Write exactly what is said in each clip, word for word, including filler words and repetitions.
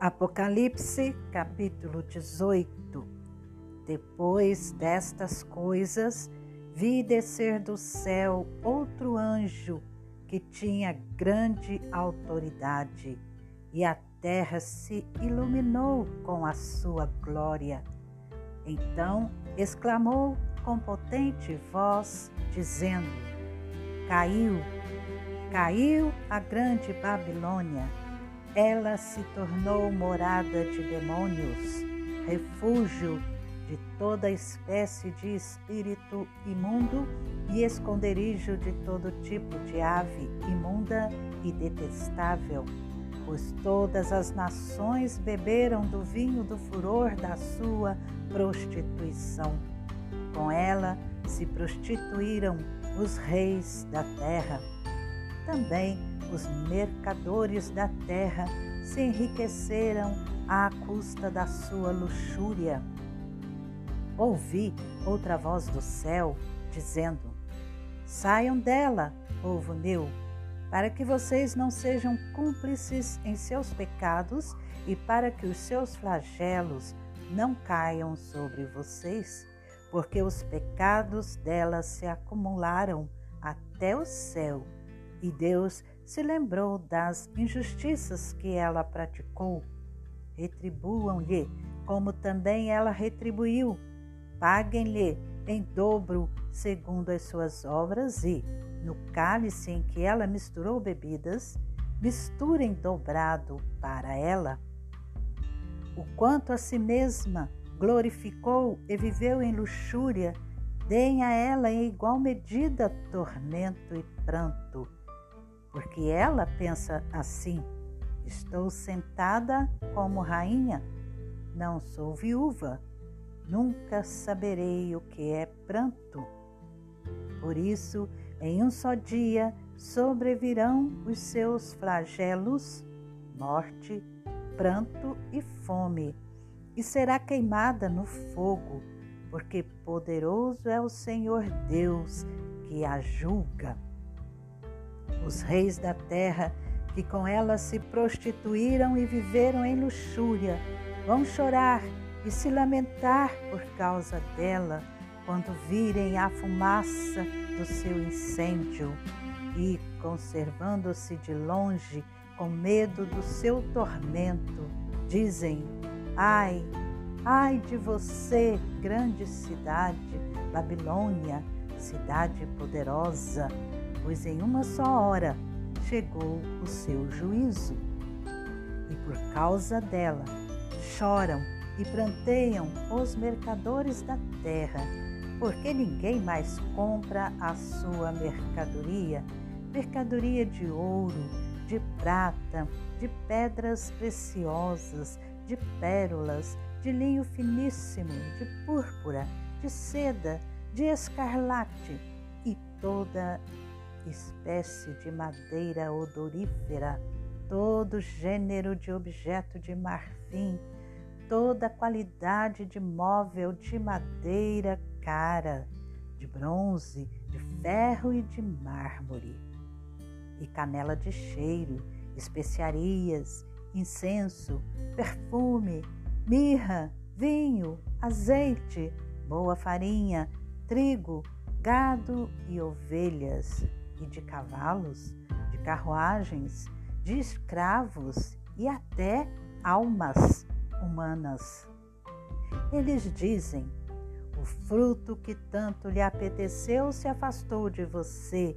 Apocalipse, capítulo dezoito. Depois destas coisas, vi descer do céu outro anjo que tinha grande autoridade, e a terra se iluminou com a sua glória. Então exclamou com potente voz, dizendo: Caiu, caiu a grande Babilônia. Ela se tornou morada de demônios, refúgio de toda espécie de espírito imundo e esconderijo de todo tipo de ave imunda e detestável, pois todas as nações beberam do vinho do furor da sua prostituição. Com ela se prostituíram os reis da terra. Também os mercadores da terra se enriqueceram à custa da sua luxúria. Ouvi outra voz do céu, dizendo: Saiam dela, povo meu, para que vocês não sejam cúmplices em seus pecados e para que os seus flagelos não caiam sobre vocês, porque os pecados dela se acumularam até o céu. E Deus se lembrou das injustiças que ela praticou. Retribuam-lhe, como também ela retribuiu. Paguem-lhe em dobro, segundo as suas obras, e, no cálice em que ela misturou bebidas, misturem dobrado para ela. O quanto a si mesma glorificou e viveu em luxúria, deem a ela em igual medida tormento e pranto. Porque ela pensa assim: estou sentada como rainha, não sou viúva, nunca saberei o que é pranto. Por isso, em um só dia sobrevirão os seus flagelos, morte, pranto e fome, e será queimada no fogo, porque poderoso é o Senhor Deus que a julga. Os reis da terra, que com ela se prostituíram e viveram em luxúria, vão chorar e se lamentar por causa dela, quando virem a fumaça do seu incêndio, e, conservando-se de longe, com medo do seu tormento, dizem: Ai, ai de você, grande cidade, Babilônia, cidade poderosa! Pois em uma só hora chegou o seu juízo. E por causa dela choram e pranteiam os mercadores da terra, porque ninguém mais compra a sua mercadoria, mercadoria de ouro, de prata, de pedras preciosas, de pérolas, de linho finíssimo, de púrpura, de seda, de escarlate e toda espécie de madeira odorífera, todo gênero de objeto de marfim, toda qualidade de móvel de madeira cara, de bronze, de ferro e de mármore, e canela de cheiro, especiarias, incenso, perfume, mirra, vinho, azeite, boa farinha, trigo, gado e ovelhas, e de cavalos, de carruagens, de escravos e até almas humanas. Eles dizem: o fruto que tanto lhe apeteceu se afastou de você,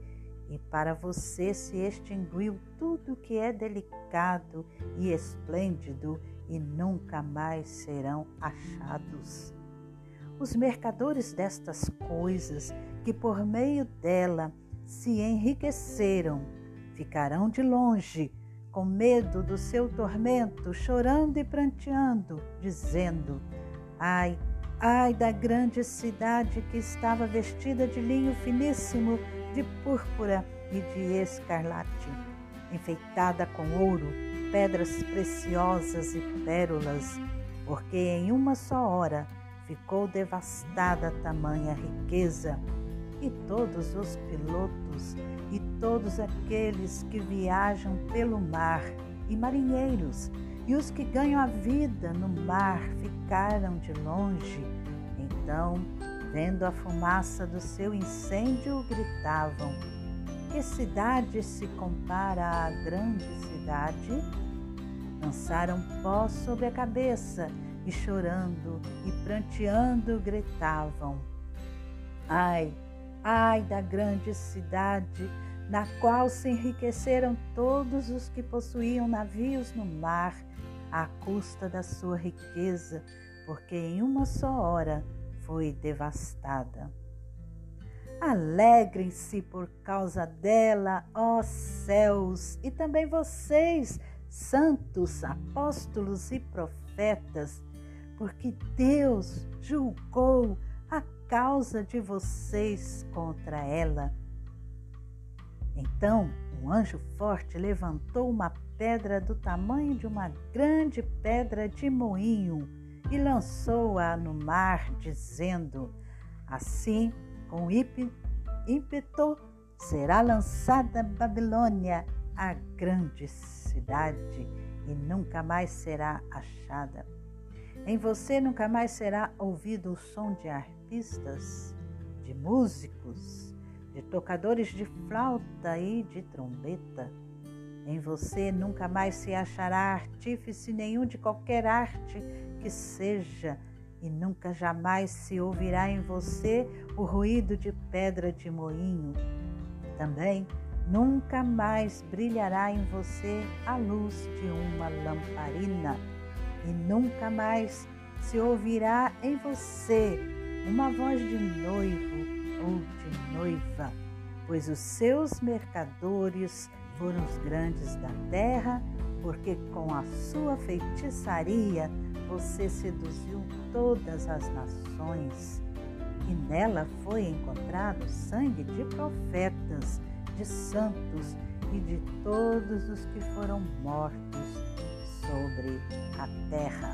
e para você se extinguiu tudo que é delicado e esplêndido, e nunca mais serão achados. Os mercadores destas coisas, que por meio dela se enriqueceram, ficarão de longe, com medo do seu tormento, chorando e pranteando, dizendo: Ai, ai da grande cidade que estava vestida de linho finíssimo, de púrpura e de escarlate, enfeitada com ouro, pedras preciosas e pérolas, porque em uma só hora ficou devastada tamanha riqueza. E todos os pilotos e todos aqueles que viajam pelo mar, e marinheiros, e os que ganham a vida no mar ficaram de longe. Então, vendo a fumaça do seu incêndio, gritavam: que cidade se compara à grande cidade? Lançaram pó sobre a cabeça e, chorando e pranteando, gritavam: ai, ai da grande cidade, na qual se enriqueceram todos os que possuíam navios no mar, à custa da sua riqueza, porque em uma só hora foi devastada. Alegrem-se por causa dela, ó céus, e também vocês, santos, apóstolos e profetas, porque Deus julgou a causa de vocês contra ela. Então, um anjo forte levantou uma pedra do tamanho de uma grande pedra de moinho e lançou-a no mar, dizendo: assim, com ímpeto, será lançada Babilônia, a grande cidade, e nunca mais será achada. Em você nunca mais será ouvido o som de arpistas, de músicos, de tocadores de flauta e de trombeta. Em você nunca mais se achará artífice nenhum de qualquer arte que seja, e nunca jamais se ouvirá em você o ruído de pedra de moinho. Também nunca mais brilhará em você a luz de uma lamparina, e nunca mais se ouvirá em você uma voz de noivo ou de noiva, pois os seus mercadores foram os grandes da terra, porque com a sua feitiçaria você seduziu todas as nações. E nela foi encontrado sangue de profetas, de santos e de todos os que foram mortos sobre a terra.